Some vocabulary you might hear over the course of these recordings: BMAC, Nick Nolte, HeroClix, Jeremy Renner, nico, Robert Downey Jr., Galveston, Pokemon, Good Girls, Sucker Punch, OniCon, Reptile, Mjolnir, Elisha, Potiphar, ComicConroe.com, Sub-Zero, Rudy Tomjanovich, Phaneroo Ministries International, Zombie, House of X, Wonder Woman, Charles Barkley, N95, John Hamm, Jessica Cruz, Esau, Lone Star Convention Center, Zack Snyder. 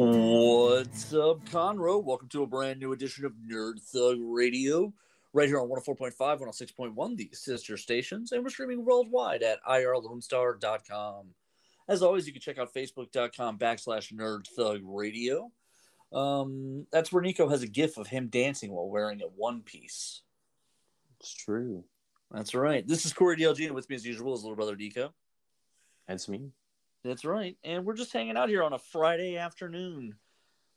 What's up, Conroe? Welcome to a brand new edition of Nerd Thug Radio, right here on 104.5, 106.1, the sister stations, and we're streaming worldwide at irlonestar.com. As always, you can check out facebook.com/nerdthugradio. That's where Nico has a gif of him dancing while wearing a one-piece. It's true. That's right. This is Corey DLG, and with me as usual is little brother Nico. That's me. That's right, and we're just hanging out here on a Friday afternoon.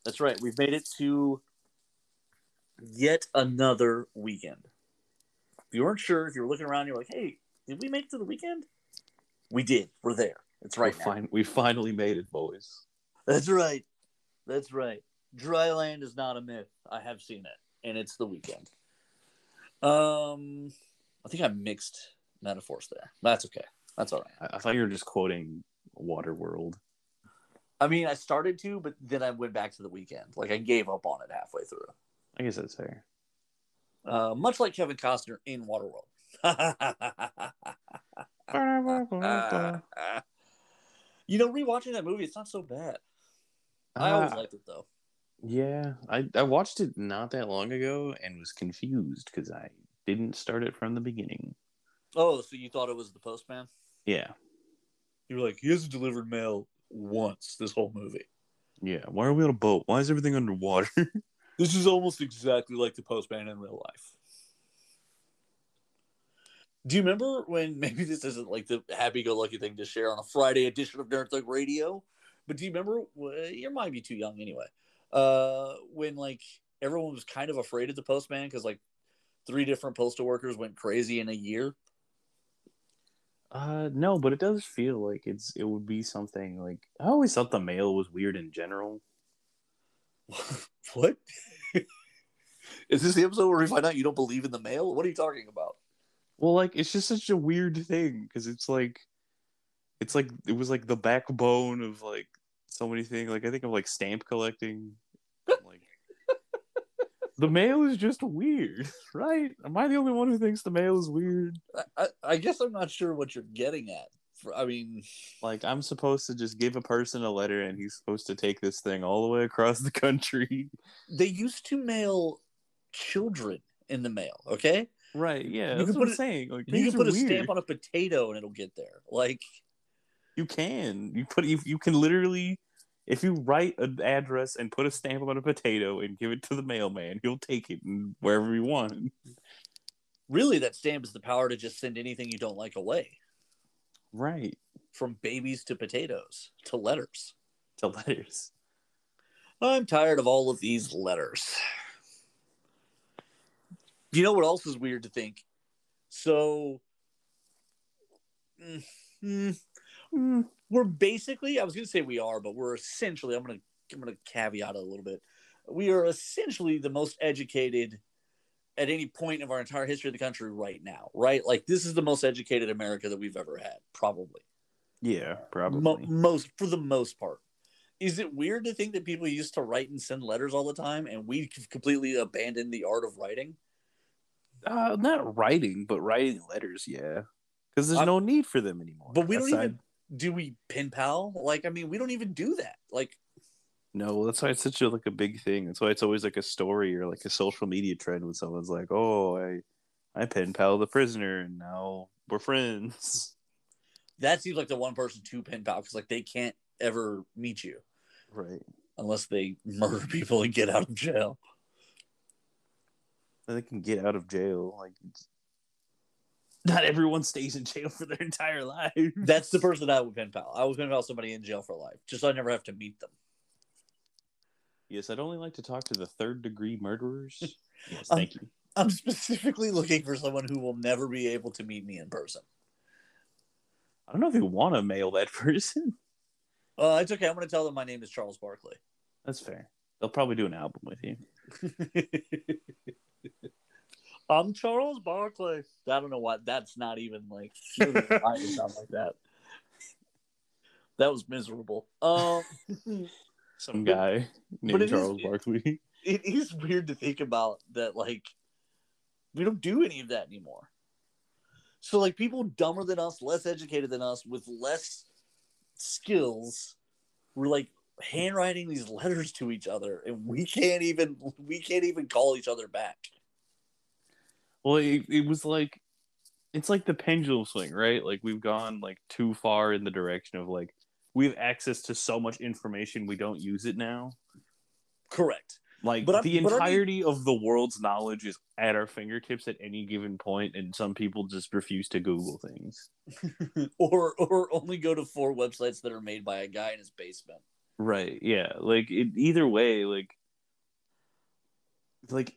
That's right, we've made it to yet another weekend. If you weren't sure, if you were looking around, you're like, hey, did we make it to the weekend? We did. We're there. It's right now. We finally made it, boys. That's right. That's right. Dry land is not a myth. I have seen it, and it's the weekend. I think I mixed metaphors there. That's okay. That's all right. I thought you were just quoting Waterworld. I mean, I started to, but then I went back to the weekend. Like, I gave up on it halfway through. I guess that's fair. Much like Kevin Costner in Waterworld. You know, rewatching that movie, it's not so bad. I always liked it, though. Yeah, I watched it not that long ago and was confused because I didn't start it from the beginning. Oh, so you thought it was The Postman? Yeah. You were like, he hasn't delivered mail once this whole movie. Yeah, why are we on a boat? Why is everything underwater? This is almost exactly like The Postman in real life. Do you remember when, maybe this isn't like the happy-go-lucky thing to share on a Friday edition of Nerd Thug Radio, but do you remember, you might be too young anyway, when like everyone was kind of afraid of The Postman because like 3 different postal workers went crazy in a year? No, but it does feel like it would be something like, I always thought the mail was weird in general. What? Is this the episode where we find out you don't believe in the mail? What are you talking about? Well, like, it's just such a weird thing because it's like it was like the backbone of like so many things. Like, I think of like stamp collecting. Like, the mail is just weird, right? Am I the only one who thinks the mail is weird? I guess I'm not sure what you're getting at. I mean, like, I'm supposed to just give a person a letter and he's supposed to take this thing all the way across the country. They used to mail children in the mail, okay? Right, yeah. That's what I'm saying. Like, you can put a stamp on a potato and it'll get there. Like, you can. You can literally... If you write an address and put a stamp on a potato and give it to the mailman, he'll take it wherever you want. Really, that stamp is the power to just send anything you don't like away. Right. From babies to potatoes to letters. To letters. I'm tired of all of these letters. You know what else is weird to think? So... We're basically, I was going to say we are, but we're essentially, I'm going to caveat it a little bit. We are essentially the most educated at any point of our entire history of the country right now, right? Like, this is the most educated America that we've ever had, probably. Yeah, probably. Most, for the most part. Is it weird to think that people used to write and send letters all the time and we completely abandoned the art of writing? Not writing, but writing letters, yeah. Because there's no need for them anymore. But we don't even... Do we pen pal? Like, I mean, we don't even do that. Like, no, that's why it's such a, like a big thing. That's why it's always like a story or like a social media trend when someone's like, "Oh, I pen pal the prisoner, and now we're friends." That seems like the one person to pen pal because like they can't ever meet you, right? Unless they murder people and get out of jail. They can get out of jail, like. Not everyone stays in jail for their entire life. That's the person I would pen pal. I would pen pal somebody in jail for life. Just so I never have to meet them. Yes, I'd only like to talk to the third-degree murderers. Yes, thank you. I'm specifically looking for someone who will never be able to meet me in person. I don't know if you want to mail that person. It's okay. I'm going to tell them my name is Charles Barkley. That's fair. They'll probably do an album with you. I'm Charles Barkley. I don't know why. That's not even like... Not like that. That was miserable. Some guy named Charles Barkley. It is weird to think about that, like, we don't do any of that anymore. So, like, people dumber than us, less educated than us, with less skills, were like, handwriting these letters to each other, and we can't even call each other back. Well, it was like, it's like the pendulum swing, right? Like we've gone like too far in the direction of like, we have access to so much information, we don't use it now. Correct. Like the entirety of the world's knowledge is at our fingertips at any given point, and some people just refuse to Google things, or only go to 4 websites that are made by a guy in his basement. Right? Yeah. Like either way, like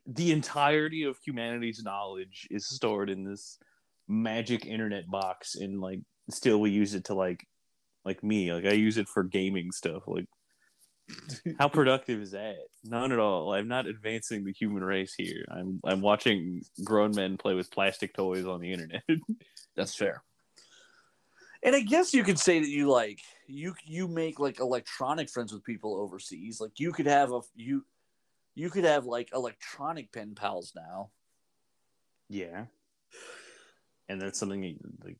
the entirety of humanity's knowledge is stored in this magic internet box, and like still we use it to like I use it for gaming stuff, like. How productive is that? None at all. I'm not advancing the human race here. I'm watching grown men play with plastic toys on the internet. That's fair. And I guess you could say that you make like electronic friends with people overseas. Like you could have you could have like electronic pen pals now. Yeah. And that's something like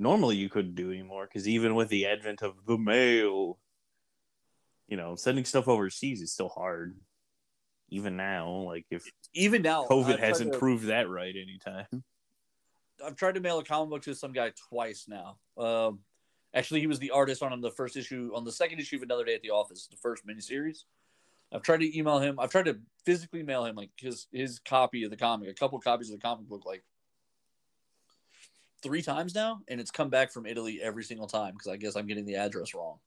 normally you couldn't do anymore, because even with the advent of the mail, you know, sending stuff overseas is still hard. Even now, like if even now, COVID hasn't proved that right anytime. I've tried to mail a comic book to some guy twice now. Actually, he was the artist on the first issue, on the second issue of Another Day at the Office, the first miniseries. I've tried to email him. I've tried to physically mail him like his copy of the comic, a couple copies of the comic book, like 3 times now, and it's come back from Italy every single time because I guess I'm getting the address wrong.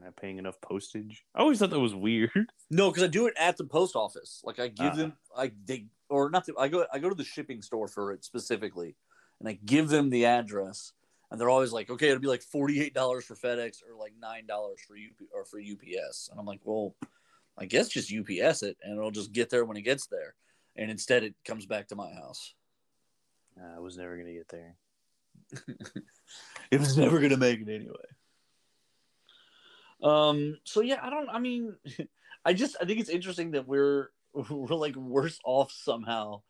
Not paying enough postage. I always thought that was weird. No, because I do it at the post office. Like I give them, I go to the shipping store for it specifically, and I give them the address, and they're always like, "Okay, it'll be like $48 for FedEx or like $9 for UPS." And I'm like, "Well, I guess just UPS it, and it'll just get there when it gets there." And instead, it comes back to my house. I was never gonna get there. It was never gonna make it anyway. So yeah, I think it's interesting that we're like worse off somehow.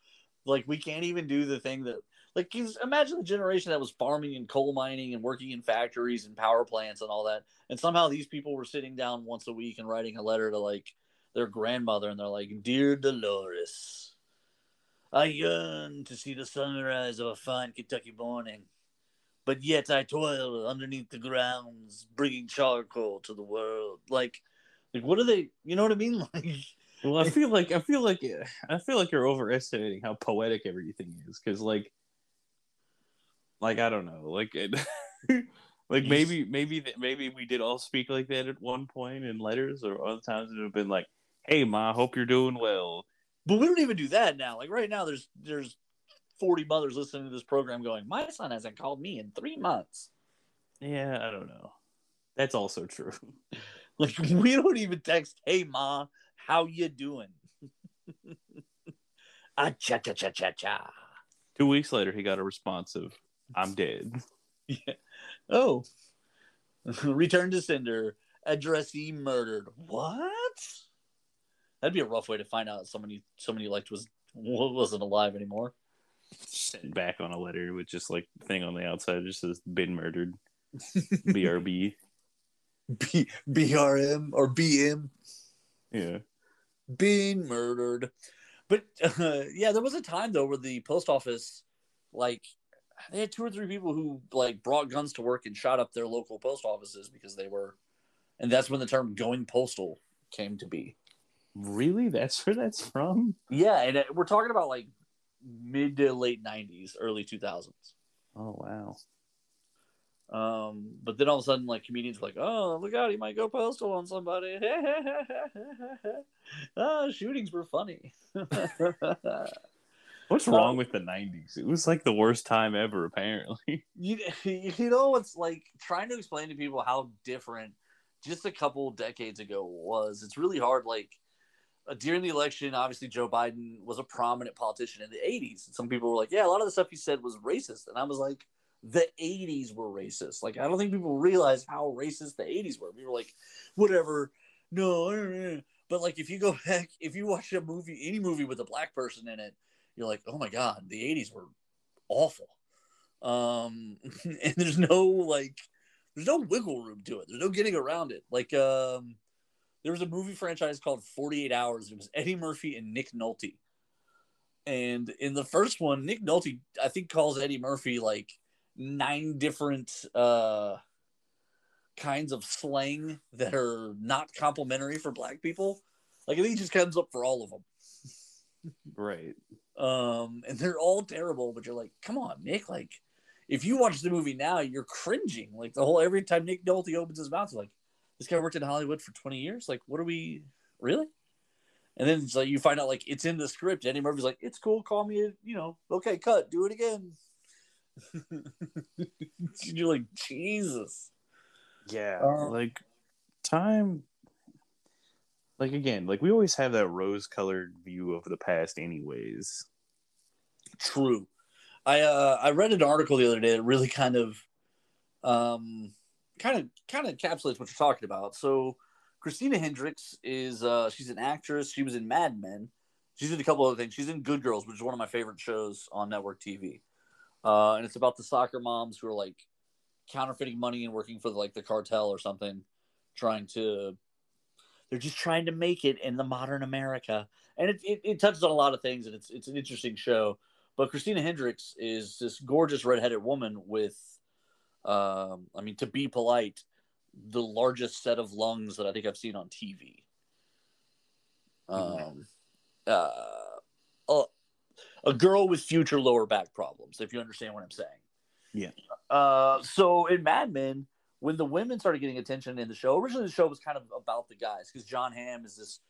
Like we can't even do the thing that, like, imagine the generation that was farming and coal mining and working in factories and power plants and all that, and somehow these people were sitting down once a week and writing a letter to like their grandmother, and they're like, "Dear Dolores, I yearn to see the sunrise of a fine Kentucky morning. But yet I toil underneath the grounds, bringing charcoal to the world." Like what are they? You know what I mean? Like, well, I feel like you're overestimating how poetic everything is. Because like I don't know, like, like maybe we did all speak like that at one point in letters, or other times it would have been like, "Hey, Ma, hope you're doing well." But we don't even do that now. Like right now, there's 40 mothers listening to this program going, "My son hasn't called me in 3 months." Yeah, I don't know. That's also true. Like, we don't even text, "Hey, Ma, how you doing?" Ah-cha-cha-cha-cha-cha. 2 weeks later, he got a response of, "I'm dead." Yeah. Oh. Return to sender. Addressee murdered. What? That'd be a rough way to find out somebody you liked wasn't alive anymore. Sent back on a letter with just like thing on the outside just says "been murdered." BRB. BRM or BM. Yeah. Been murdered. But yeah, there was a time though where the post office, like, they had 2 or 3 people who like brought guns to work and shot up their local post offices because they were, and that's when the term "going postal" came to be. Really? That's where that's from? Yeah, and we're talking about like mid to late 90s, early 2000s. Oh, wow. But then all of a sudden, like, comedians were like, "Oh, look out, he might go postal on somebody." Oh, shootings were funny. What's wrong with the 90s? It was like the worst time ever, apparently. You know, it's like trying to explain to people how different just a couple decades ago was. It's really hard, like, during the election, obviously Joe Biden was a prominent politician in the 80s. And some people were like, "Yeah, a lot of the stuff he said was racist." And I was like, the 80s were racist. Like, I don't think people realize how racist the 80s were. We were like, whatever. No. But like, if you go back, if you watch a movie, any movie with a black person in it, you're like, "Oh my God, the 80s were awful." And there's no, like, There's no wiggle room to it. There's no getting around it. Like, there was a movie franchise called 48 Hours. And it was Eddie Murphy and Nick Nolte. And in the first one, Nick Nolte, I think, calls Eddie Murphy like 9 different kinds of slang that are not complimentary for black people. Like, I think he just comes up for all of them. Right. And they're all terrible, but you're like, come on, Nick. Like, if you watch the movie now, you're cringing. Like, the whole, every time Nick Nolte opens his mouth, you're like, this guy worked in Hollywood for 20 years. Like, what are we, really? And then it's like, you find out, like, it's in the script. Eddie Murphy's like, it's cool. Call me, you know, okay, cut, do it again. You're like, Jesus. Yeah. Like, time. Like, again, like, we always have that rose-colored view of the past anyways. True. I read an article the other day that really kind of encapsulates what you're talking about. So Christina Hendricks is she's an actress. She was in Mad Men. She's in a couple other things. She's in Good Girls, which is one of my favorite shows on network TV. And it's about the soccer moms who are like counterfeiting money and working for like the cartel or something, they're just trying to make it in the modern America. And it touches on a lot of things, and it's an interesting show. But Christina Hendricks is this gorgeous redheaded woman with, I mean, to be polite, the largest set of lungs that I think I've seen on TV. A girl with future lower back problems, if you understand what I'm saying. Yeah. So in Mad Men, when the women started getting attention in the show, originally the show was kind of about the guys because John Hamm is this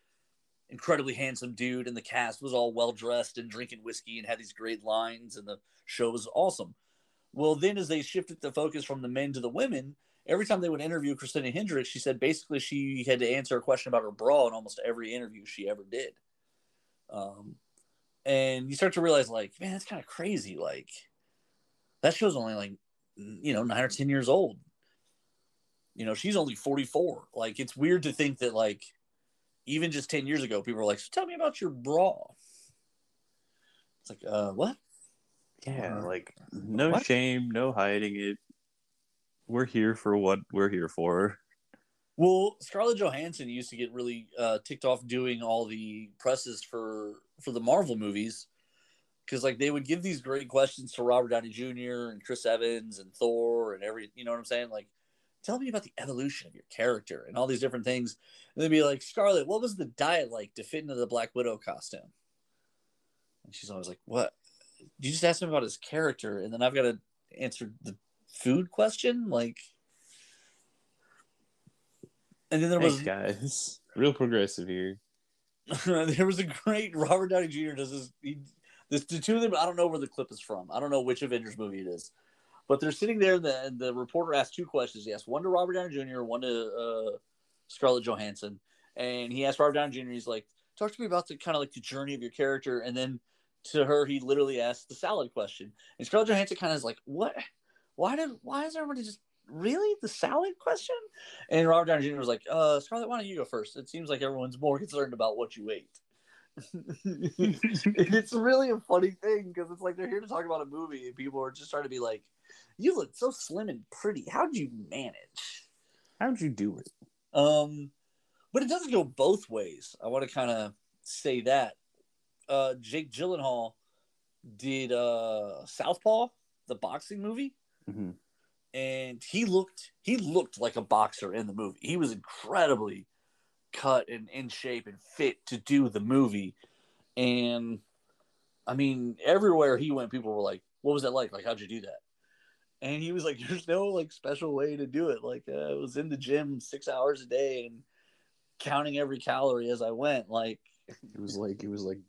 incredibly handsome dude, and the cast was all well-dressed and drinking whiskey and had these great lines, and the show was awesome. Well, then as they shifted the focus from the men to the women, every time they would interview Christina Hendricks, she said basically she had to answer a question about her bra in almost every interview she ever did. And you start to realize, like, man, that's kind of crazy. Like, that show's only, like, you know, 9 or 10 years old. You know, she's only 44. Like, it's weird to think that, like, even just 10 years ago, people were like, so tell me about your bra. It's like, what? Yeah, like, no what? Shame, no hiding it. We're here for what we're here for. Well, Scarlett Johansson used to get really ticked off doing all the presses for the Marvel movies because, like, they would give these great questions to Robert Downey Jr. and Chris Evans and Thor and every, you know what I'm saying? Like, tell me about the evolution of your character and all these different things. And they'd be like, Scarlett, what was the diet like to fit into the Black Widow costume? And she's always like, what? You just asked him about his character, and then I've got to answer the food question? Like, and then there was... Hey guys, real progressive here. There was a great... Robert Downey Jr. does this... the two of them, I don't know where the clip is from. I don't know which Avengers movie it is. But they're sitting there, the reporter asked 2 questions. He asked one to Robert Downey Jr., one to Scarlett Johansson. And he asked Robert Downey Jr., he's like, talk to me about the kind of like the journey of your character. And then to her, he literally asked the salad question. And Scarlett Johansson kind of is like, what? Why is everybody just really the salad question? And Robert Downey Jr. was like, Scarlett, why don't you go first? It seems like everyone's more concerned about what you ate. And it's really a funny thing because it's like they're here to talk about a movie and people are just trying to be like, you look so slim and pretty. How'd you manage? How'd you do it? But it doesn't go both ways. I want to kind of say that. Jake Gyllenhaal did Southpaw, the boxing movie. Mm-hmm. And he looked like a boxer in the movie. He was incredibly cut and in shape and fit to do the movie. And, I mean, everywhere he went, people were like, what was that like? Like, how'd you do that? And he was like, there's no, like, special way to do it. Like, I was in the gym 6 hours a day and counting every calorie as I went. Like, it was like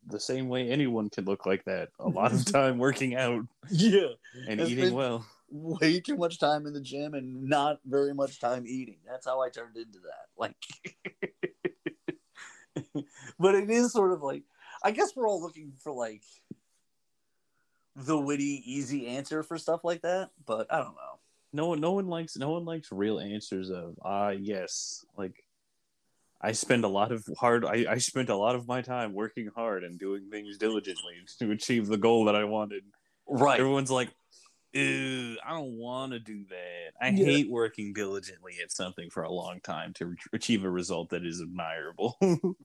the same way anyone can look like that. A lot of time working out. Yeah. And it's eating well. Way too much time in the gym and not very much time eating. That's how I turned into that. Like, but it is sort of like, I guess we're all looking for, like, the witty, easy answer for stuff like that, but I don't know. No one likes real answers of yes. Like, I spent a lot of my time working hard and doing things diligently to achieve the goal that I wanted. Right. Everyone's like, ooh, I don't want to do that. I hate working diligently at something for a long time to achieve a result that is admirable.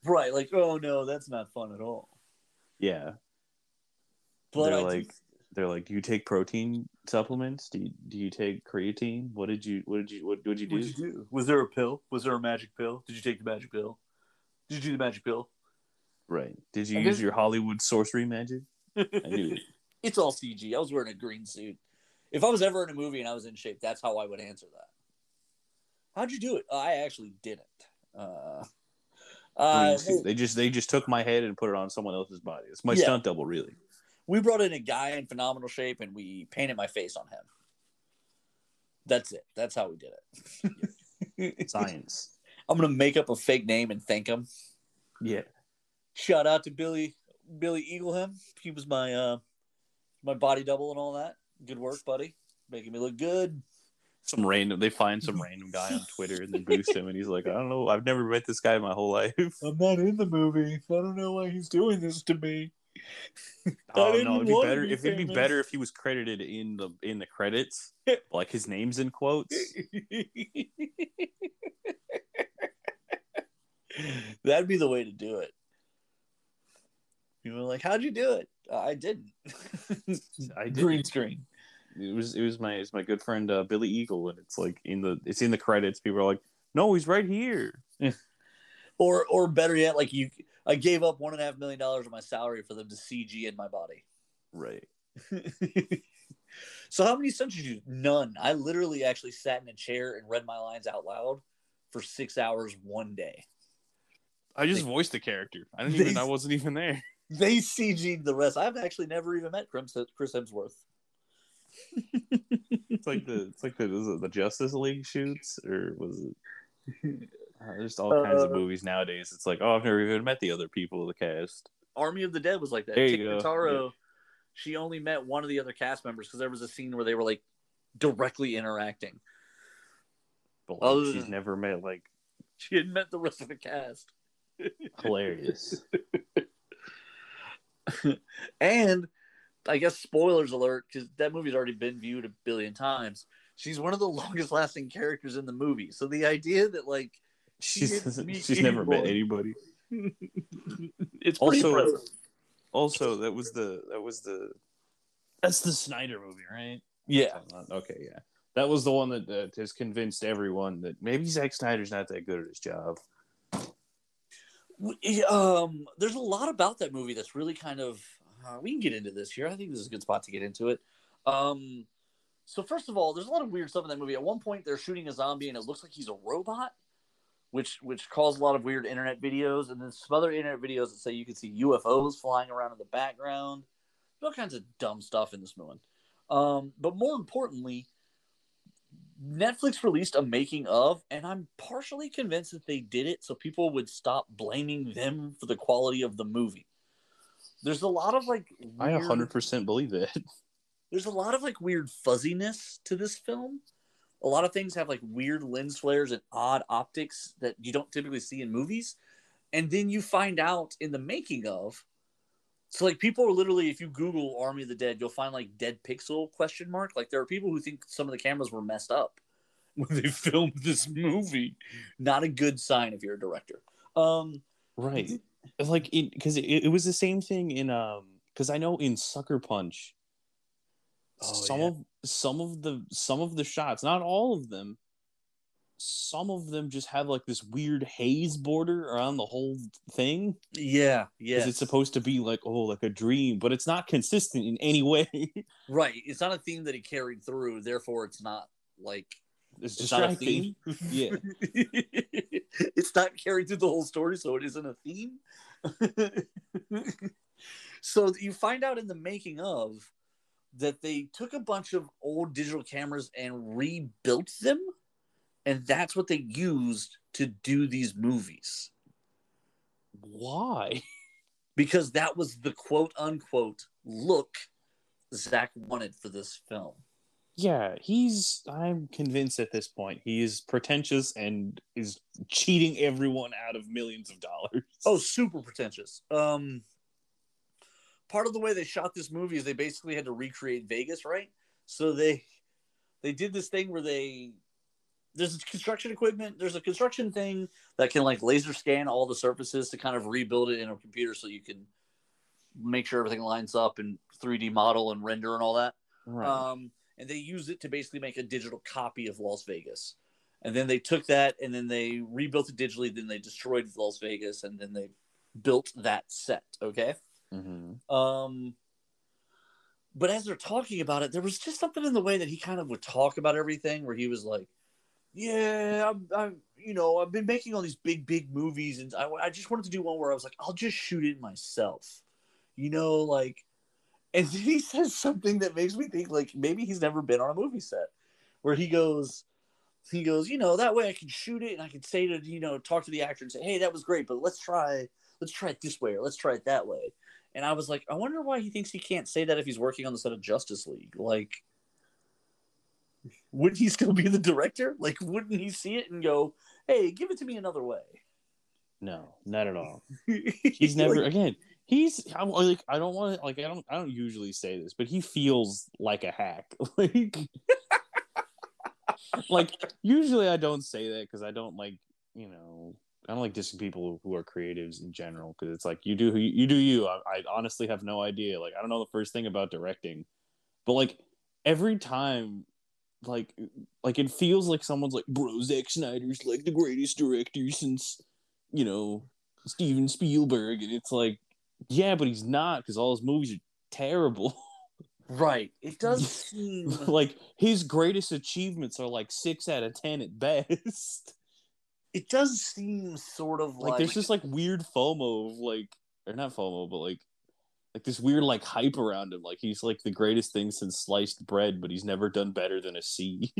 Right. Like, oh, no, that's not fun at all. Yeah. But they're like, do you take protein supplements? Do you take creatine? What did you do? Was there a pill? Was there a magic pill? Did you take the magic pill? Did you do the magic pill? Right. Did you use your Hollywood sorcery magic? I knew it. It's all CG. I was wearing a green suit. If I was ever in a movie and I was in shape, that's how I would answer that. How'd you do it? I actually didn't. They just took my head and put it on someone else's body. It's my stunt double, really. We brought in a guy in phenomenal shape and we painted my face on him. That's it. That's how we did it. Science. I'm going to make up a fake name and thank him. Yeah. Shout out to Billy Eagleham. He was my my body double and all that. Good work, buddy. Making me look good. They find some random guy on Twitter and they boost him and he's like, I don't know. I've never met this guy in my whole life. I'm not in the movie. I don't know why he's doing this to me. Oh no! It'd be better if he was credited in the credits, like his name's in quotes. That'd be the way to do it. You were like, "How'd you do it?" I didn't. I did. Green screen. It's my good friend Billy Eagle, and it's like in the credits. People are like, "No, he's right here." Or better yet, like you. I gave up $1.5 million of my salary for them to CG in my body. Right. So how many stunts did you do? None. I literally actually sat in a chair and read my lines out loud for 6 hours one day. I just voiced the character. I wasn't even there. They CG'd the rest. I've actually never even met Chris Hemsworth. It's like the Justice League shoots, or was it? There's all kinds of movies nowadays. It's like, oh, I've never even met the other people of the cast. Army of the Dead was like that. There you go. Taro, yeah. She only met one of the other cast members because there was a scene where they were like directly interacting. But like, she's never met she hadn't met the rest of the cast. Hilarious. And I guess spoilers alert, because that movie's already been viewed a billion times. She's one of the longest lasting characters in the movie. So the idea that she's never met anybody. It's also that's the Snyder movie, right? Yeah. Okay. Yeah. That was the one that has convinced everyone that maybe Zack Snyder's not that good at his job. There's a lot about that movie that's really kind of we can get into this here. I think this is a good spot to get into it. So first of all, there's a lot of weird stuff in that movie. At one point, they're shooting a zombie, and it looks like he's a robot, which caused a lot of weird internet videos. And then some other internet videos that say you can see UFOs flying around in the background. All kinds of dumb stuff in this movie. But more importantly, Netflix released a making of, and I'm partially convinced that they did it so people would stop blaming them for the quality of the movie. There's a lot of I 100% believe it. There's a lot of weird fuzziness to this film. A lot of things have weird lens flares and odd optics that you don't typically see in movies. And then you find out in the making of. So people are literally, if you Google Army of the Dead, you'll find dead pixel ? There are people who think some of the cameras were messed up when they filmed this movie. Not a good sign if you're a director. Right. Because it was the same thing in because I know in Sucker Punch. Some of the shots, not all of them, some of them just have this weird haze border around the whole thing. Yeah. Because it's supposed to be a dream, but it's not consistent in any way. Right. It's not a theme that he carried through. Therefore, it's not it's just not a theme. Yeah. It's not carried through the whole story, so it isn't a theme. So you find out in the making of that they took a bunch of old digital cameras and rebuilt them, and that's what they used to do these movies. Why? Because that was the quote-unquote look Zach wanted for this film. Yeah, I'm convinced at this point, he is pretentious and is cheating everyone out of millions of dollars. Oh, super pretentious. Part of the way they shot this movie is they basically had to recreate Vegas, right? So they did this thing where there's construction equipment. There's a construction thing that can like laser scan all the surfaces to kind of rebuild it in a computer so you can make sure everything lines up and 3D model and render and all that. Right. And they used it to basically make a digital copy of Las Vegas. And then they took that and then they rebuilt it digitally. Then they destroyed Las Vegas and then they built that set. Okay. Mm-hmm. But as they're talking about it, there was just something in the way that he kind of would talk about everything where he was like, yeah, I've been making all these big movies, and I just wanted to do one where I was like, I'll just shoot it myself, and then he says something that makes me think like maybe he's never been on a movie set, where he goes, that way I can shoot it and I can say to, talk to the actor and say, hey, that was great, but let's try it this way or let's try it that way. And I was like, I wonder why he thinks he can't say that if he's working on the set of Justice League, like. Wouldn't he still be the director? Like, wouldn't he see it and go, hey, give it to me another way? No, not at all. He's never, I don't usually say this, but he feels like a hack. Like usually I don't say that because I don't like, I don't like dissing people who are creatives in general. Cause it's like, you do you. I honestly have no idea. Like, I don't know the first thing about directing, but like every time, like it feels like someone's like, bro, Zack Snyder's like the greatest director since Steven Spielberg, and it's like, yeah, but he's not, because all his movies are terrible. Right. It does seem like his greatest achievements are like 6 out of 10 at best. It does seem sort of like there's just like weird FOMO of like, or not FOMO, but like this weird like hype around him, like he's like the greatest thing since sliced bread, but he's never done better than a C.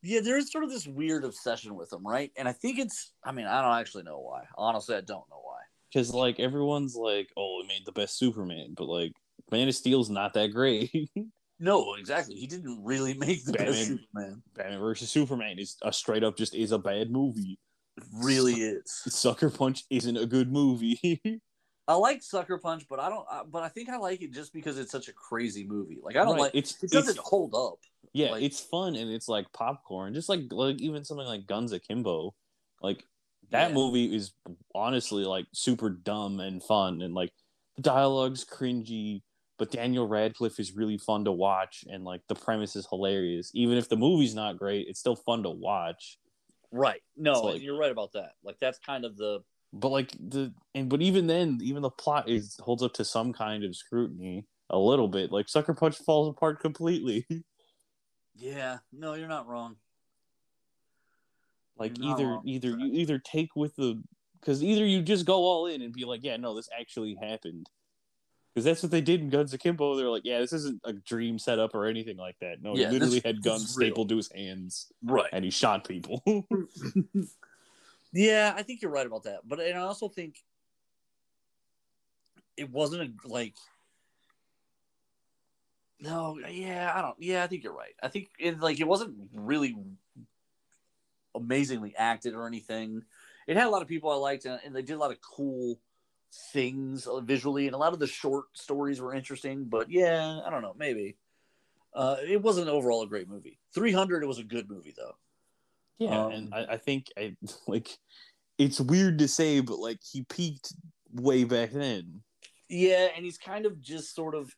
Yeah, there is sort of this weird obsession with him, right? And I think I don't actually know why. Honestly, I don't know why. Because like everyone's like, oh, he made the best Superman, but like Man of Steel's not that great. No, exactly. He didn't really make the best Superman. Batman versus Superman is a straight up just is a bad movie. It really is. Sucker Punch isn't a good movie. I like Sucker Punch, but I think I like it just because it's such a crazy movie. Like I don't like it doesn't hold up. Yeah, like, it's fun and it's like popcorn. Just like even something like Guns Akimbo, like that movie is honestly like super dumb and fun, and like the dialogue's cringy, but Daniel Radcliffe is really fun to watch, and like the premise is hilarious. Even if the movie's not great, it's still fun to watch. Right? No, like, you're right about that. Like that's kind of the. But like even the plot holds up to some kind of scrutiny a little bit. Like Sucker Punch falls apart completely. Yeah, no, you're not wrong. Like either take with the, because either you just go all in and be like, yeah, no, this actually happened, because that's what they did in Guns Akimbo. They're like, yeah, this isn't a dream setup or anything like that. No, he literally had guns stapled to his hands, right, and he shot people. Yeah, I think you're right about that. But I also think it wasn't I think you're right. I think it wasn't really amazingly acted or anything. It had a lot of people I liked, and they did a lot of cool things visually, and a lot of the short stories were interesting, but yeah, I don't know, maybe. It wasn't overall a great movie. 300 was a good movie, though. Yeah, and I think it's weird to say, but like he peaked way back then. Yeah, and he's kind of just sort of.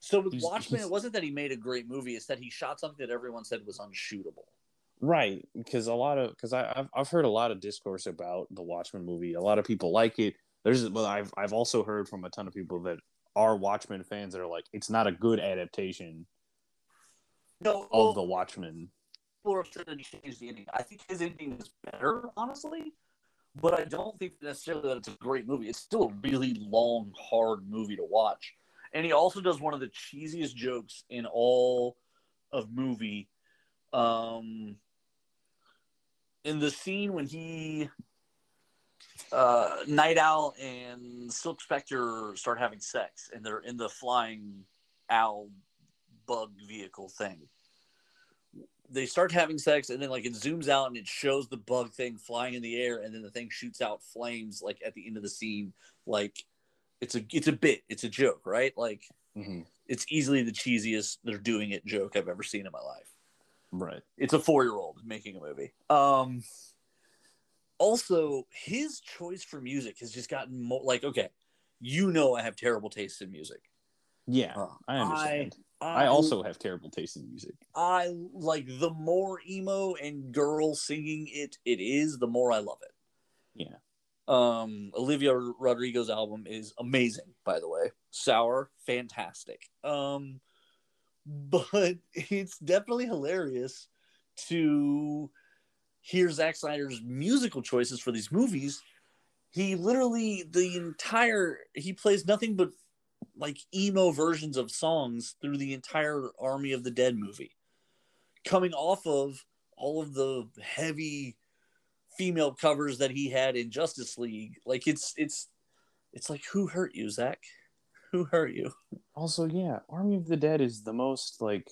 So with Watchmen, it wasn't that he made a great movie; it's that he shot something that everyone said was unshootable. Right, because I've heard a lot of discourse about the Watchmen movie. A lot of people like it. I've also heard from a ton of people that are Watchmen fans that are like, it's not a good adaptation of the Watchmen. Or shouldn't change the ending. I think his ending is better, honestly, but I don't think necessarily that it's a great movie. It's still a really long, hard movie to watch. And he also does one of the cheesiest jokes in all of movie. In the scene when he, Night Owl and Silk Spectre start having sex, and they're in the flying owl bug vehicle thing. They start having sex, and then like it zooms out and it shows the bug thing flying in the air, and then the thing shoots out flames like at the end of the scene. Like it's a bit, it's a joke, right? Like mm-hmm. It's easily the cheesiest "they're doing it" joke I've ever seen in my life. Right. It's a 4-year-old making a movie. Also, his choice for music has just gotten more like, okay, you know, I have terrible taste in music. Yeah, I understand. I also have terrible taste in music. I like the more emo and girl singing it is, the more I love it. Yeah. Olivia Rodrigo's album is amazing, by the way. Sour, fantastic. But it's definitely hilarious to hear Zack Snyder's musical choices for these movies. He literally, he plays nothing but like emo versions of songs through the entire Army of the Dead movie, coming off of all of the heavy female covers that he had in Justice League. Like it's like, who hurt you, Zach? Who hurt you? Also, yeah, Army of the Dead is the most like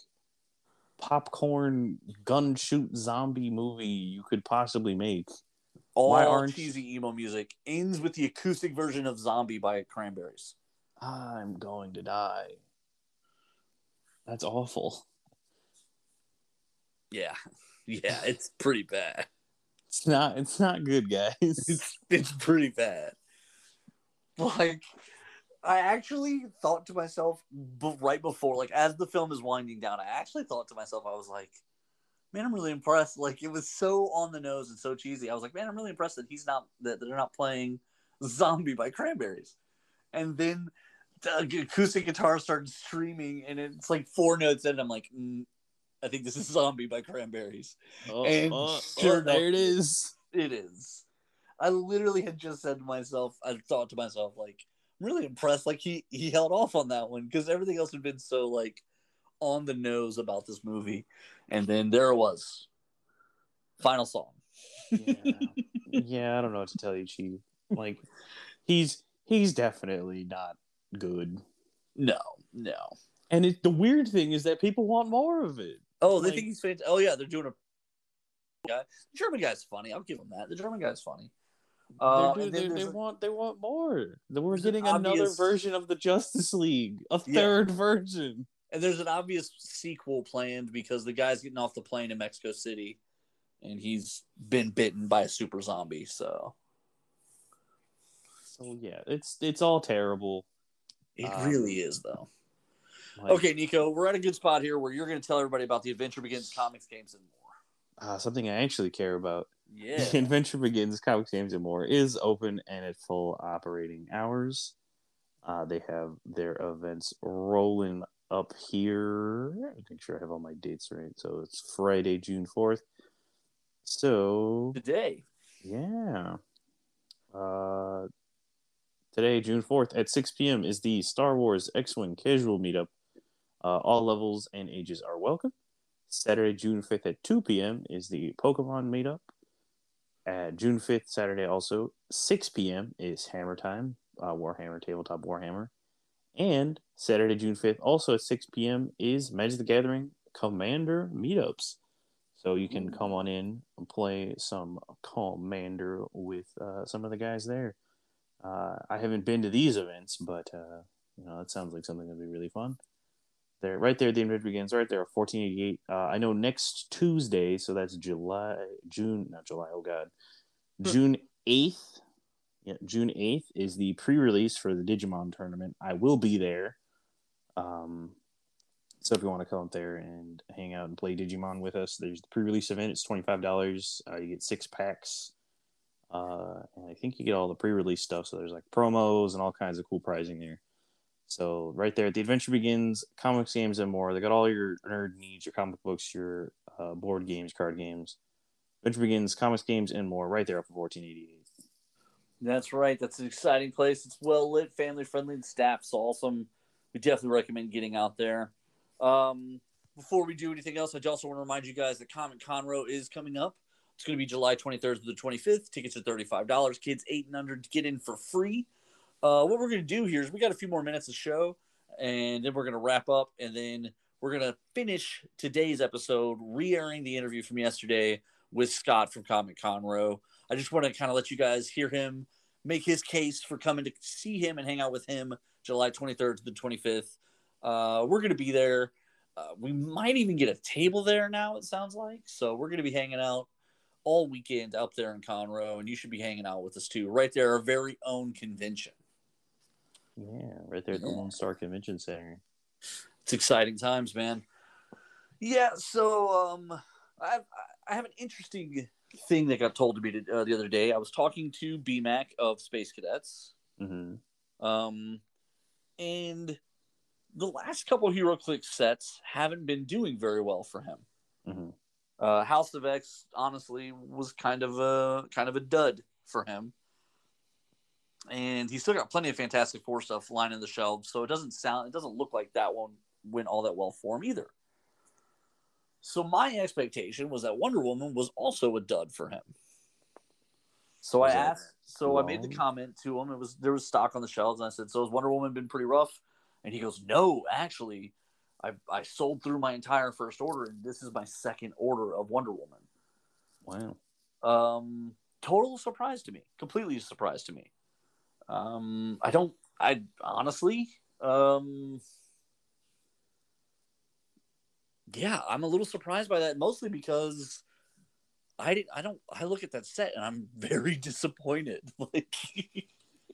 popcorn gun shoot zombie movie you could possibly make. All cheesy emo music ends with the acoustic version of Zombie by Cranberries. I'm going to die. That's awful. Yeah, it's pretty bad. It's not good, guys. It's pretty bad. Like, I actually thought to myself right before, like, as the film is winding down, I was like, man, I'm really impressed. Like, it was so on the nose and so cheesy. I was like, man, I'm really impressed that they're not playing Zombie by Cranberries. And then the acoustic guitar started streaming, and it's like 4 notes in, and I'm like, I think this is Zombie by Cranberries. There it is. It is. I literally had just said to myself, I thought to myself, like, I'm really impressed. Like, he held off on that one, because everything else had been so, like, on the nose about this movie. And then there it was. Final song. Yeah, I don't know what to tell you, Chief. Like, He's definitely not good. No. And the weird thing is that people want more of it. Oh, they think he's fantastic. Oh, yeah, they're doing a guy. The German guy's funny. I'll give him that. The German guy's funny. They want more. We're getting another version of the Justice League. A third version. And there's an obvious sequel planned because the guy's getting off the plane in Mexico City. And he's been bitten by a super zombie, so... So yeah, it's all terrible. It really is, though. Like, okay, Nico, we're at a good spot here where you're going to tell everybody about the Adventure Begins comics, games, and more. Something I actually care about. Yeah, the Adventure Begins comics, games, and more is open and at full operating hours. They have their events rolling up here. Make sure I have all my dates right. So it's Friday, June 4th. So today, yeah. Today, June 4th at 6 p.m. is the Star Wars X-Wing Casual Meetup. All levels and ages are welcome. Saturday, June 5th at 2 p.m. is the Pokemon Meetup. June 5th, Saturday also, 6 p.m. is Hammer Time, Warhammer, Tabletop Warhammer. And Saturday, June 5th, also at 6 p.m. is Magic the Gathering Commander Meetups. So you can come on in and play some Commander with some of the guys there. I haven't been to these events, but that sounds like something that'd be really fun. They're right there. The Adventure Begins right there. 1488. I know next Tuesday, so that's June 8th. Yeah, June 8th is the pre-release for the Digimon tournament. I will be there. So if you want to come up there and hang out and play Digimon with us, there's the pre-release event. It's $25. You get 6 packs. And I think you get all the pre-release stuff. So there's like promos and all kinds of cool prizing there. So right there at the Adventure Begins, comics, games, and more. They got all your nerd needs, your comic books, your board games, card games. Adventure Begins, comics, games, and more right there up at 1488. That's right. That's an exciting place. It's well lit, family friendly, and staff's awesome. We definitely recommend getting out there. Before we do anything else, I also want to remind you guys that Comic Conroe is coming up. It's going to be July 23rd to the 25th. Tickets are $35. Kids 8 and under get in for free. What we're going to do here is we got a few more minutes of show, and then we're going to wrap up, and then we're going to finish today's episode re-airing the interview from yesterday with Scott from Comic Conroe. I just want to kind of let you guys hear him make his case for coming to see him and hang out with him July 23rd to the 25th. We're going to be there. We might even get a table there now, it sounds like. So we're going to be hanging out all weekend up there in Conroe, and you should be hanging out with us too, right there, our very own convention. Yeah, right there at the Lone Star Convention Center. It's exciting times, man. Yeah, so I have an interesting thing that got told to me the other day. I was talking to BMAC of Space Cadets. Mm-hmm. And the last couple HeroClix sets haven't been doing very well for him. Mm-hmm. House of X, honestly, was kind of a dud for him. And he's still got plenty of Fantastic Four stuff lining the shelves, so it doesn't look like that one went all that well for him either. So my expectation was that Wonder Woman was also a dud for him. So I asked, I made the comment to him. There was stock on the shelves, and I said, "So has Wonder Woman been pretty rough?" And he goes, "No, actually, I sold through my entire first order, and this is my second order of Wonder Woman." Wow, total surprise to me, completely surprise to me. I'm a little surprised by that, mostly because I look at that set and I'm very disappointed. Like,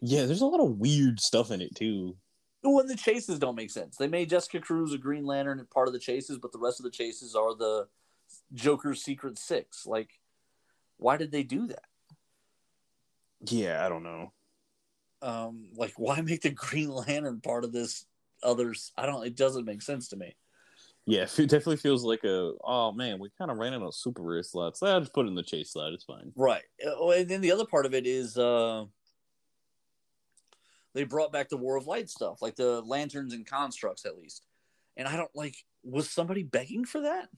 yeah, there's a lot of weird stuff in it too. When the chases don't make sense. They made Jessica Cruz a Green Lantern and part of the chases, but the rest of the chases are the Joker's Secret Six. Like, why did they do that? Yeah, I don't know. Why make the Green Lantern part of this others? It doesn't make sense to me. Yeah, it definitely feels like we kind of ran out of super rare slots. I'll just put it in the chase slot. It's fine. Right. Oh, and then the other part of it is they brought back the War of Light stuff, like the lanterns and constructs at least. And I don't was somebody begging for that?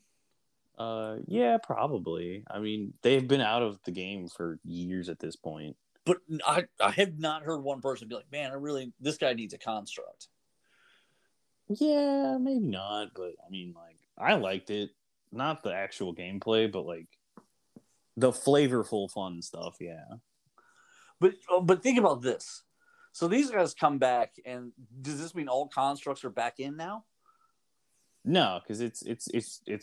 Yeah, probably. I mean, they've been out of the game for years at this point. But I have not heard one person be like, man, this guy needs a construct. Yeah, maybe not, but I mean, I liked it. Not the actual gameplay, but the flavorful, fun stuff. Yeah, but think about this. So these guys come back, and does this mean all constructs are back in now? No, because it's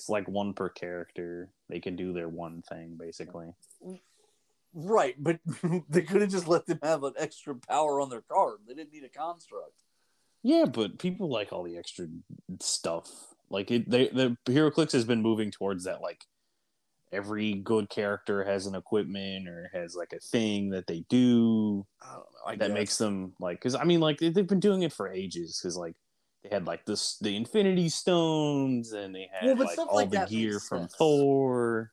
like one per character. They can do their one thing basically. Right, but they could have just let them have an extra power on their card. They didn't need a construct. Yeah, but people like all the extra stuff. The HeroClix has been moving towards that. Every good character has an equipment or has a thing that they do. I don't know. That makes them because I mean, they've been doing it for ages. Because they had the Infinity Stones, and they had all the gear from Thor.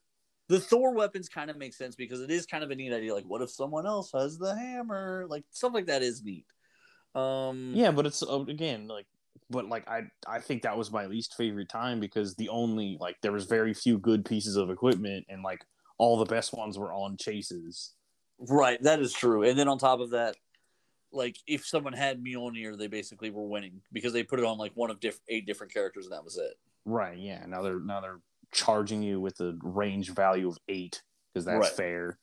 The Thor weapons kind of make sense because it is kind of a neat idea. What if someone else has the hammer? Stuff like that is neat. Yeah, but it's I think that was my least favorite time because the only there was very few good pieces of equipment and all the best ones were on chases. Right, that is true. And then on top of that, if someone had Mjolnir, they basically were winning because they put it on one of eight different characters and that was it. Right. Yeah. Now they're charging you with a range value of 8 because that's fair.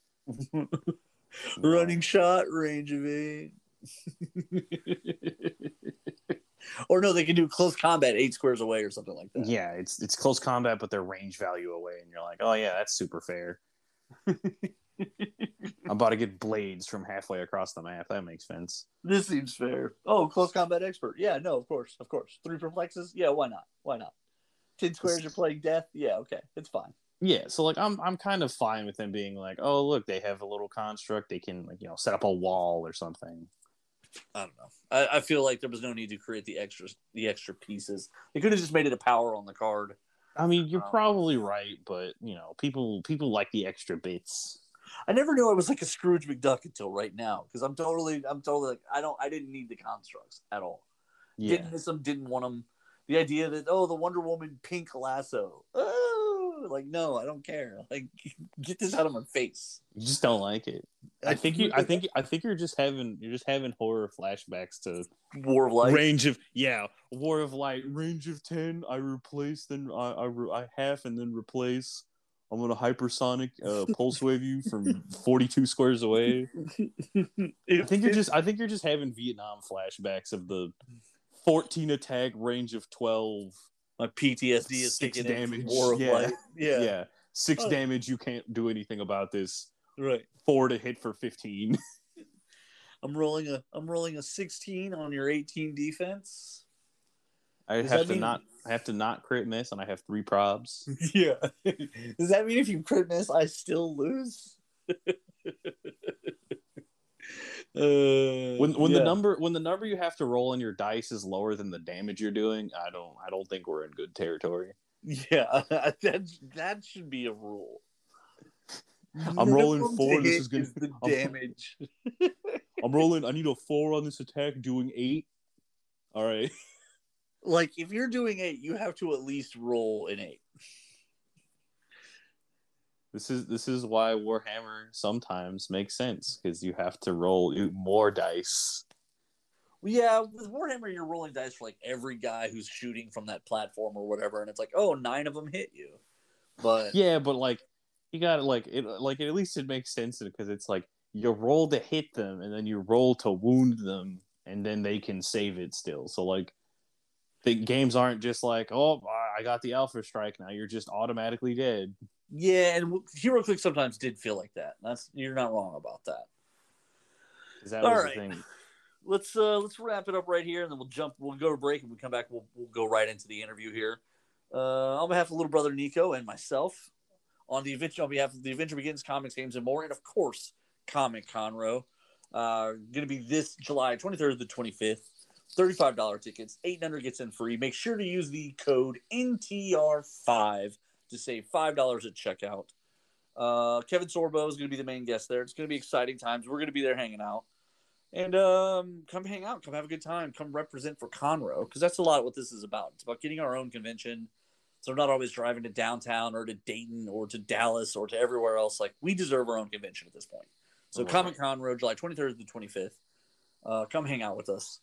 Running shot range of 8. Or no, they can do close combat 8 squares away or something like that. Yeah, it's close combat, but their range value away, and you're like, oh yeah, that's super fair. I'm about to get blades from halfway across the map. That makes sense. This seems fair. Oh, close combat expert. Yeah, no, of course. 3 perplexes. Yeah, why not? 10 squares, you're playing death. Yeah, okay, it's fine. Yeah, so I'm kind of fine with them being oh look, they have a little construct. They can set up a wall or something. I don't know. I feel there was no need to create the extra pieces. They could have just made it a power on the card. I mean, you're probably right, but people like the extra bits. I never knew I was like a Scrooge McDuck until right now because I'm totally I didn't need the constructs at all. Yeah. Didn't miss them. Didn't want them. The idea that the Wonder Woman pink lasso. Oh, no, I don't care. Get this out of my face. You just don't like it. I think you're just having horror flashbacks to War of Light. War of Light. Range of 10. I replace then I half and then replace. I'm gonna hypersonic pulse wave you from 42 squares away. I think you're just having Vietnam flashbacks of the 14 attack, range of 12. My PTSD is 6 damage. War of Light. Yeah. Yeah. 6 damage. You can't do anything about this. Right. 4 to hit for 15. I'm rolling a 16 on your 18 defense. I have to not crit miss, and I have 3 probs. Yeah. Does that mean if you crit miss, I still lose? When the number you have to roll on your dice is lower than the damage you're doing, I don't think we're in good territory. Yeah, that should be a rule. I'm rolling 4. This is good. The damage. I'm rolling. I need a 4 on this attack. Doing 8. All right. Like if you're doing 8, you have to at least roll an 8. This is why Warhammer sometimes makes sense, because you have to roll more dice. Yeah, with Warhammer, you're rolling dice for like every guy who's shooting from that platform or whatever, and it's like, oh, 9 of them hit you. But yeah, but like you got at least it makes sense, because it's like you roll to hit them, and then you roll to wound them, and then they can save it still. So like the games aren't just like, oh, I got the Alpha Strike now, you're just automatically dead. Yeah, and HeroClix sometimes did feel like that. You're not wrong about that. All right. Let's wrap it up right here, and then we'll go to break, and we come back. We'll go right into the interview here. On behalf of little brother Nico and myself, on behalf of the Adventure Begins, Comics, Games, and More, and of course, Comic Conroe, going to be this July 23rd to the 25th. $35 tickets. 800 gets in free. Make sure to use the code NTR5. To save $5 at checkout. Kevin Sorbo is going to be the main guest there. It's going to be exciting times. We're going to be there hanging out. And come hang out. Come have a good time. Come represent for Conroe, because that's a lot of what this is about. It's about getting our own convention, so we're not always driving to downtown or to Dayton or to Dallas or to everywhere else. Like, we deserve our own convention at this point. So Comic Conroe, July 23rd to the 25th. Come hang out with us.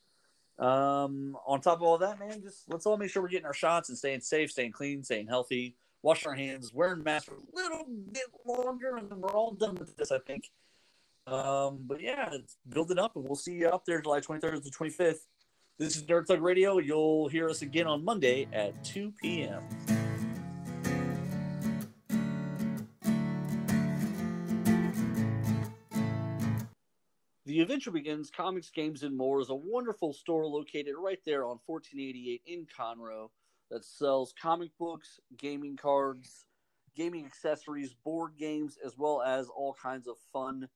On top of all that, man, just let's all make sure we're getting our shots and staying safe, staying clean, staying healthy. Wash our hands, wearing masks for a little bit longer, and then we're all done with this, I think. But yeah, it's building up, and we'll see you out there July 23rd to 25th. This is Nerd Thug Radio. You'll hear us again on Monday at 2 p.m. The Adventure Begins Comics, Games, and More is a wonderful store located right there on 1488 in Conroe, that sells comic books, gaming cards, gaming accessories, board games, as well as all kinds of fun,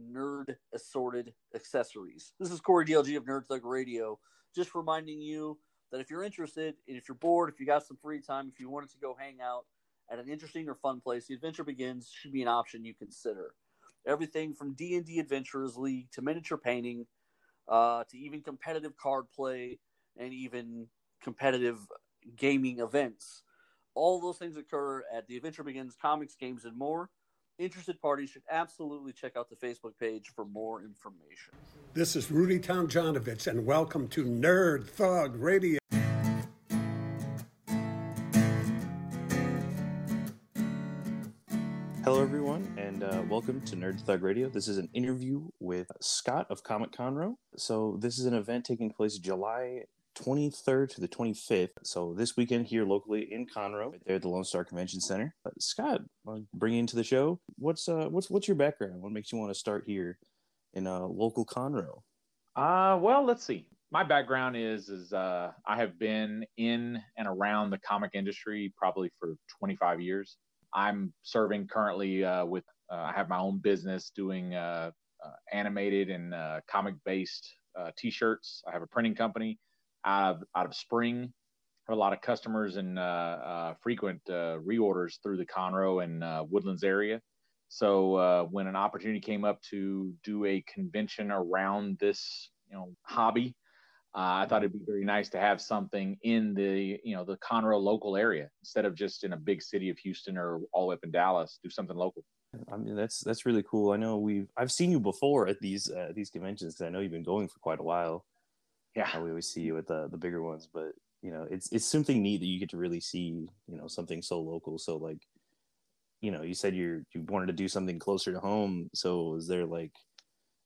nerd-assorted accessories. This is Corey DLG of Nerd Thug Radio, just reminding you that if you're interested, and if you're bored, if you got some free time, if you wanted to go hang out at an interesting or fun place, the Adventure Begins should be an option you consider. Everything from D&D Adventurers League to miniature painting to even competitive card play and even competitive gaming events. All those things occur at the Adventure Begins Comics, Games, and More. Interested parties should absolutely check out the Facebook page for more information. This is Rudy Tomjanovich, and welcome to Nerd Thug Radio. Hello, everyone, and welcome to Nerd Thug Radio. This is an interview with Scott of Comic Conroe. So this is an event taking place July 23rd to the 25th. So this weekend here locally in Conroe, right there at the Lone Star Convention Center. Scott, bring into the show. What's your background? What makes you want to start here in local Conroe? Well, let's see. My background is I have been in and around the comic industry probably for 25 years. I'm serving currently I have my own business doing animated and comic-based T-shirts. I have a printing company out of Spring. I have a lot of customers and frequent reorders through the Conroe and Woodlands area. So when an opportunity came up to do a convention around this, hobby, I thought it'd be very nice to have something in the, the Conroe local area, instead of just in a big city of Houston or all the way up in Dallas. Do something local. I mean, that's really cool. I know I've seen you before at these conventions, because I know you've been going for quite a while. Yeah, we always see you at the bigger ones, but it's something neat that you get to really see, something so local. So like, you said you wanted to do something closer to home. So is there like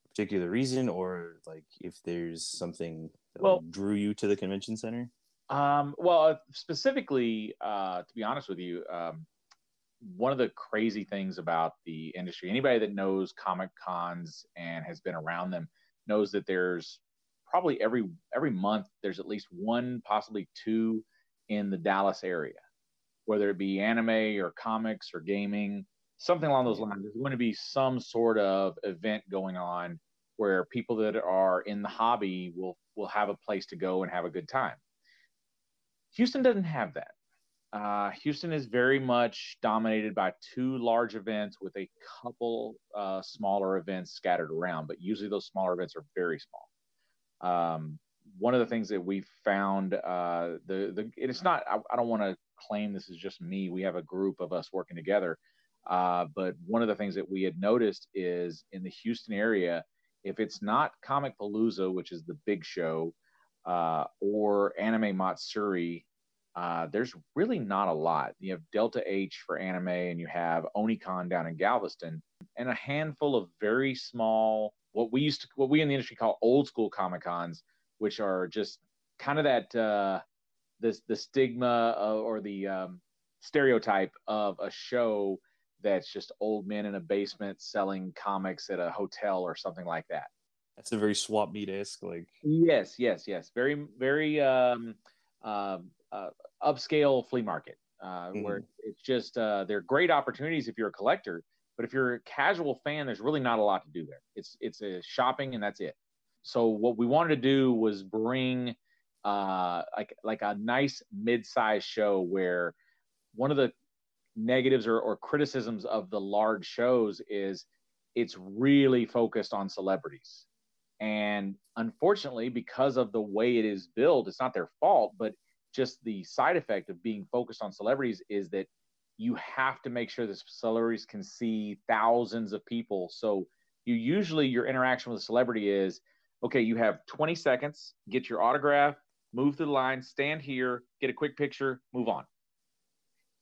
a particular reason, or like if there's something well, drew you to the convention center? Well, specifically, to be honest with you, one of the crazy things about the industry, anybody that knows comic cons and has been around them knows that there's probably every month there's at least one, possibly two in the Dallas area, whether it be anime or comics or gaming, something along those lines. There's going to be some sort of event going on where people that are in the hobby will have a place to go and have a good time. Houston doesn't have that. Houston is very much dominated by two large events with a couple smaller events scattered around, but usually those smaller events are very small. One of the things that we found, it's not, I don't want to claim this is just me. We have a group of us working together. But one of the things that we had noticed is in the Houston area, if it's not Comic Palooza, which is the big show, or Anime Matsuri, there's really not a lot. You have Delta H for anime, and you have OniCon down in Galveston, and a handful of very small, what we in the industry call old school Comic Cons, which are just kind of that the stigma or the stereotype of a show that's just old men in a basement selling comics at a hotel or something like that. That's a very swap meet-esque, like. Yes. Very, very upscale flea market where it's just they're great opportunities if you're a collector, but if you're a casual fan, there's really not a lot to do there. It's a shopping and that's it. So what we wanted to do was bring like a nice mid-sized show where one of the negatives or criticisms of the large shows is it's really focused on celebrities. And unfortunately, because of the way it is built, it's not their fault, but just the side effect of being focused on celebrities is that you have to make sure the celebrities can see thousands of people. So your interaction with a celebrity is, okay, you have 20 seconds, get your autograph, move to the line, stand here, get a quick picture, move on.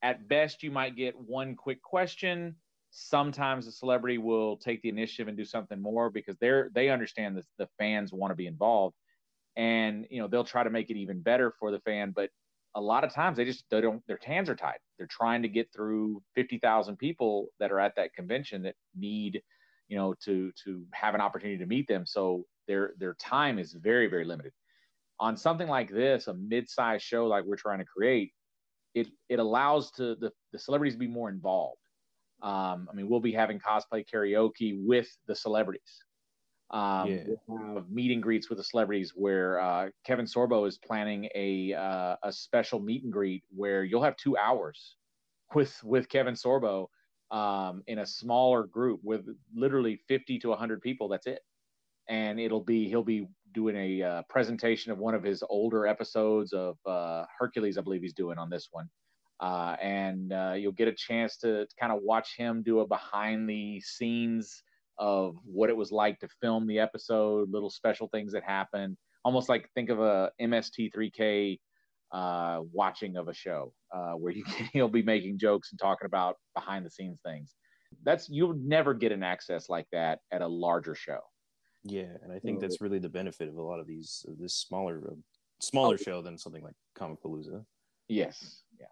At best, you might get one quick question. Sometimes the celebrity will take the initiative and do something more because they understand that the fans want to be involved, and they'll try to make it even better for the fan. But a lot of times they don't. Their hands are tied. They're trying to get through 50,000 people that are at that convention that need, to have an opportunity to meet them. So their time is very, very limited. On something like this, a mid-sized show like we're trying to create, it allows the celebrities to be more involved. We'll be having cosplay karaoke with the celebrities. We'll have meet and greets with the celebrities where Kevin Sorbo is planning a special meet and greet where you'll have 2 hours with Kevin Sorbo in a smaller group with literally 50 to 100 people. That's it. And he'll be doing a presentation of one of his older episodes of Hercules, I believe he's doing on this one. And you'll get a chance to kind of watch him do a behind the scenes of what it was like to film the episode, little special things that happened, almost like think of a MST3K watching of a show where he'll be making jokes and talking about behind the scenes things. You'll never get an access like that at a larger show. Yeah, and I think that's really the benefit of a lot of this smaller show than something like Comic Palooza. Yes, yeah.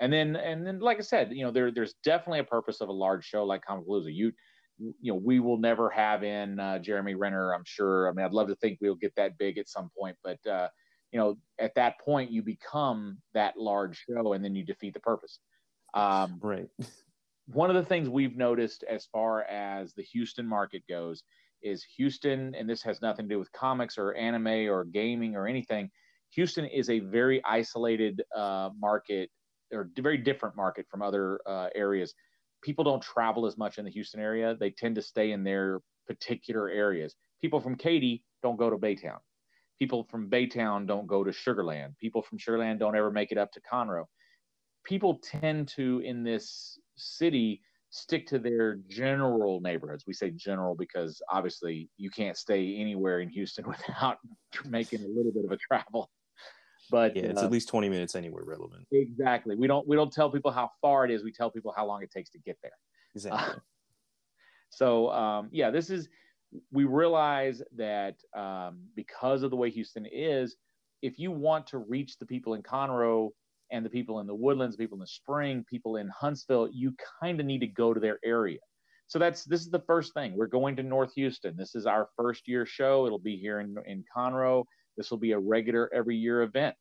And then, like I said, there's definitely a purpose of a large show like Comic Palooza. We will never have in Jeremy Renner, I'm sure. I'd love to think we'll get that big at some point, but at that point, you become that large show, and then you defeat the purpose. Right. One of the things we've noticed as far as the Houston market goes is Houston, and this has nothing to do with comics or anime or gaming or anything. Houston is a very isolated market, or very different market from other areas. People don't travel as much in the Houston area. They tend to stay in their particular areas. People from Katy don't go to Baytown. People from Baytown don't go to Sugar Land. People from Sugar Land don't ever make it up to Conroe. People tend to, in this city, stick to their general neighborhoods. We say general because obviously you can't stay anywhere in Houston without making a little bit of a travel. But yeah, it's at least 20 minutes anywhere relevant. Exactly. We don't tell people how far it is. We tell people how long it takes to get there. Exactly. So this is we realize that because of the way Houston is, if you want to reach the people in Conroe and the people in the Woodlands, people in the Spring, people in Huntsville, you kind of need to go to their area. So this is the first thing. We're going to North Houston. This is our first year show. It'll be here in Conroe. This will be a regular every year event.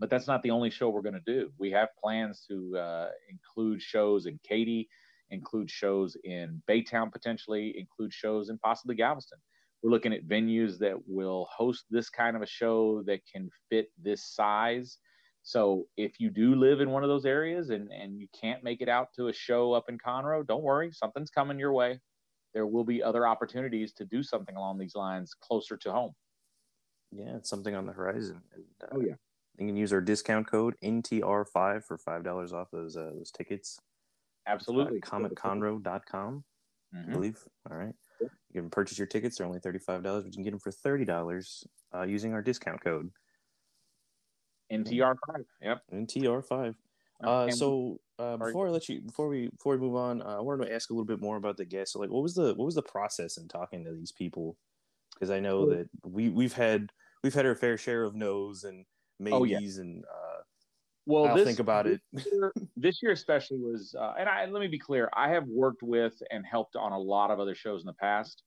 But that's not the only show we're going to do. We have plans to include shows in Katy, include shows in Baytown potentially, include shows in possibly Galveston. We're looking at venues that will host this kind of a show that can fit this size. So if you do live in one of those areas and you can't make it out to a show up in Conroe, don't worry, something's coming your way. There will be other opportunities to do something along these lines closer to home. Yeah, it's something on the horizon. And, oh, yeah. You can use our discount code NTR5 for $5 off those tickets. Absolutely. ComicConroe.com, I believe. All right. You can purchase your tickets. They're only $35, but you can get them for $30 using our discount code. NTR5. Yep. NTR5. Before we move on, I wanted to ask a little bit more about the guests. So, like, what was the process in talking to these people? Because I know that we've had our fair share of no's and maybes and This year especially was, and let me be clear, I have worked with and helped on a lot of other shows in the past.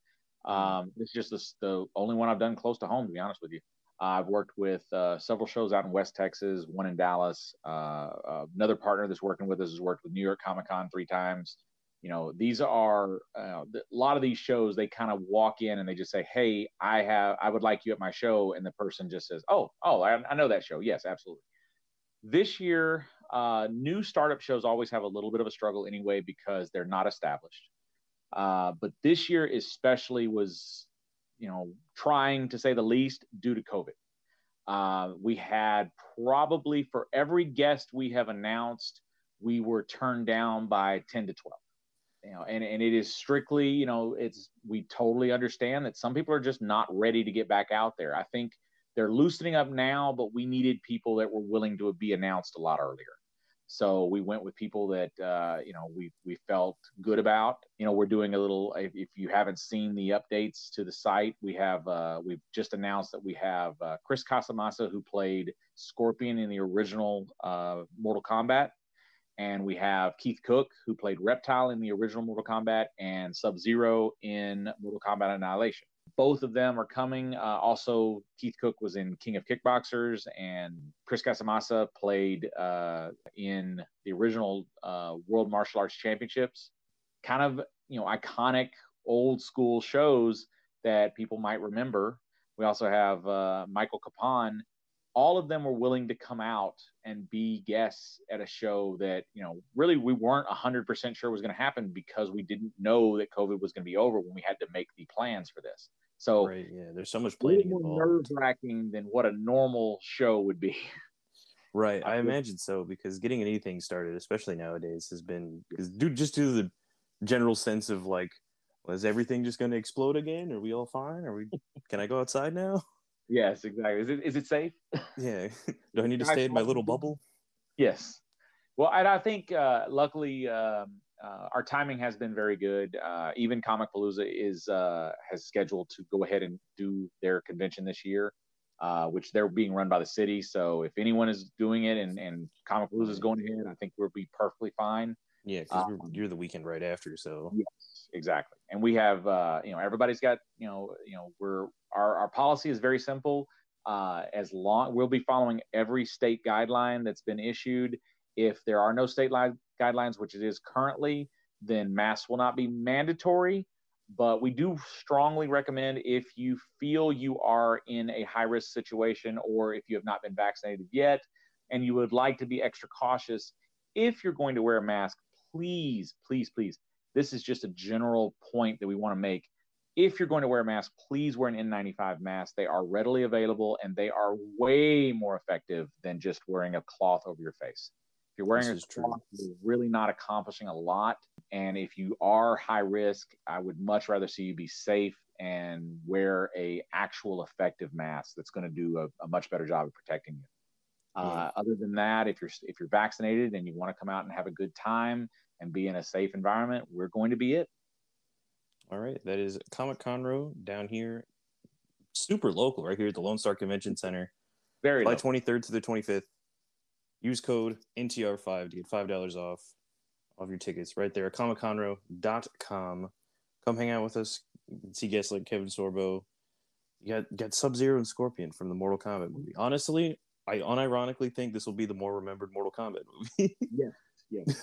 It's just the only one I've done close to home, to be honest with you. I've worked with several shows out in West Texas, one in Dallas. Another partner that's working with us has worked with New York Comic Con 3 times. You know, these are a lot of these shows. They kind of walk in and they just say, "Hey, I would like you at my show," and the person just says, "Oh, I know that show. Yes, absolutely." This year, new startup shows always have a little bit of a struggle anyway because they're not established. But this year especially was, you know, trying to say the least due to COVID. We had probably for every guest we have announced, we were turned down by 10 to 12. You know, and it is strictly, you know, we totally understand that some people are just not ready to get back out there. I think they're loosening up now, but we needed people that were willing to be announced a lot earlier. So we went with people that, you know, we felt good about. You know, we're doing a little, if you haven't seen the updates to the site, we've just announced that we have Chris Casamassa, who played Scorpion in the original Mortal Kombat. And we have Keith Cook, who played Reptile in the original Mortal Kombat and Sub-Zero in Mortal Kombat Annihilation. Both of them are coming. Also, Keith Cook was in King of Kickboxers, and Chris Casamassa played in the original World Martial Arts Championships. Kind of, you know, iconic old school shows that people might remember. We also have Michael Capon. All of them were willing to come out and be guests at a show that, you know, really we weren't 100% sure was going to happen because we didn't know that COVID was going to be over when we had to make the plans for this. So right, yeah, there's so much planning involved. Nerve-wracking than what a normal show would be. Right, I imagine so, because getting anything started, especially nowadays, has been just due to the general sense of like, is everything just going to explode again? Are we all fine? Can I go outside now? Yes, exactly. Is it safe? Yeah. Do I need to stay in my little bubble? Yes. Well, and I think luckily our timing has been very good. Even Comic Palooza has scheduled to go ahead and do their convention this year, which they're being run by the city. So if anyone is doing it and Comic Palooza is going ahead, I think we'll be perfectly fine. Yeah, because you're the weekend right after, so. Yes, exactly. And we have, you know, everybody's got, you know, our policy is very simple. We'll be following every state guideline that's been issued. If there are no state guidelines, which it is currently, then masks will not be mandatory. But we do strongly recommend, if you feel you are in a high-risk situation or if you have not been vaccinated yet and you would like to be extra cautious, if you're going to wear a mask, please, please, please. This is just a general point that we want to make. If you're going to wear a mask, please wear an N95 mask. They are readily available, and they are way more effective than just wearing a cloth over your face. If you're wearing a cloth, you're really not accomplishing a lot. And if you are high risk, I would much rather see you be safe and wear an actual effective mask that's going to do a much better job of protecting you. Yeah. Other than that, if you're vaccinated and you want to come out and have a good time and be in a safe environment, we're going to be it. All right. That is Comic Conroe down here. Super local right here at the Lone Star Convention Center. Very local. July 23rd to the 25th. Use code NTR5 to get $5 off your tickets right there at ComicConroe.com. Come hang out with us. You can see guests like Kevin Sorbo. You got Sub-Zero and Scorpion from the Mortal Kombat movie. Honestly, I unironically think this will be the more remembered Mortal Kombat movie. Yes.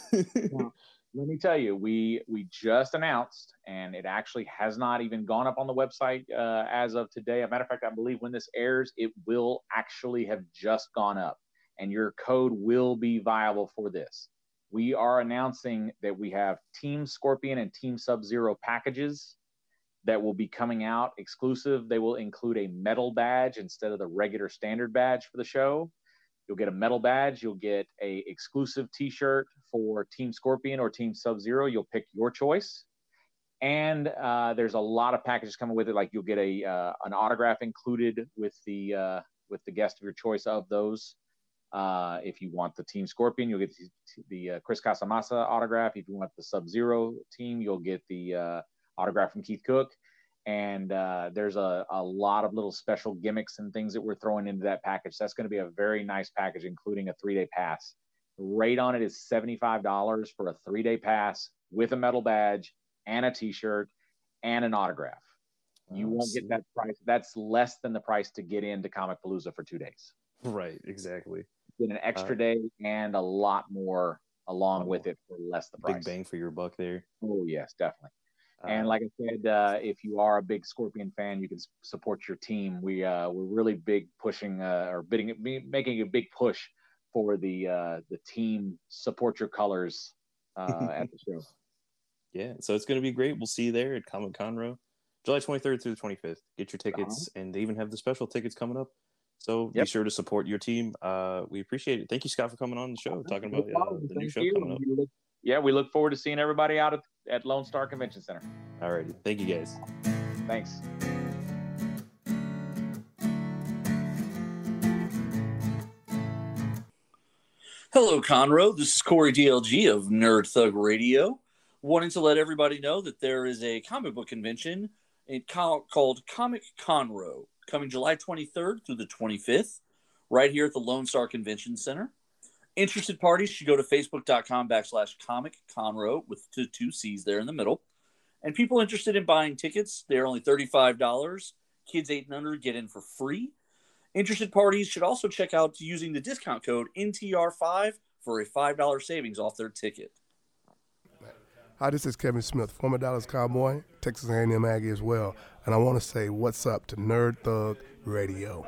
Now, let me tell you, we just announced, and it actually has not even gone up on the website as of today. As a matter of fact, I believe when this airs, it will actually have just gone up, and your code will be viable for this. We are announcing that we have Team Scorpion and Team Sub-Zero packages that will be coming out exclusive. They will include a metal badge instead of the regular standard badge for the show. You'll get a metal badge. You'll get a exclusive T-shirt for Team Scorpion or Team Sub-Zero. You'll pick your choice. And there's a lot of packages coming with it. Like you'll get an autograph included with the guest of your choice of those. If you want the Team Scorpion, you'll get the Chris Casamassa autograph. If you want the Sub-Zero team, you'll get the autograph from Keith Cook. And there's a lot of little special gimmicks and things that we're throwing into that package. That's going to be a very nice package, including a 3-day pass. The rate on it is $75 for a 3-day pass with a metal badge and a T-shirt and an autograph. You won't get that price. That's less than the price to get into Comic Palooza for 2 days. Right, exactly. Get an extra day and a lot more along with it for less the price. Big bang for your buck there. Oh, yes, definitely. And like I said, if you are a big Scorpion fan, you can support your team. We're really big pushing making a big push for the team support your colors at the show. Yeah, so it's going to be great. We'll see you there at Comic Conroe, July 23rd through the 25th. Get your tickets, and they even have the special tickets coming up. So be sure to support your team. We appreciate it. Thank you, Scott, for coming on the show, talking about the new show coming up. Yeah, we look forward to seeing everybody out at Lone Star Convention Center. All righty. Thank you, guys. Thanks. Hello, Conroe. This is Corey DLG of Nerd Thug Radio, wanting to let everybody know that there is a comic book convention called Comic Conroe, coming July 23rd through the 25th, right here at the Lone Star Convention Center. Interested parties should go to facebook.com/ComicConroe with two C's there in the middle. And people interested in buying tickets, they're only $35. Kids 8 and under get in for free. Interested parties should also check out using the discount code NTR5 for a $5 savings off their ticket. Hi, this is Kevin Smith, former Dallas Cowboy, Texas A&M Aggie as well, and I want to say what's up to Nerd Thug Radio.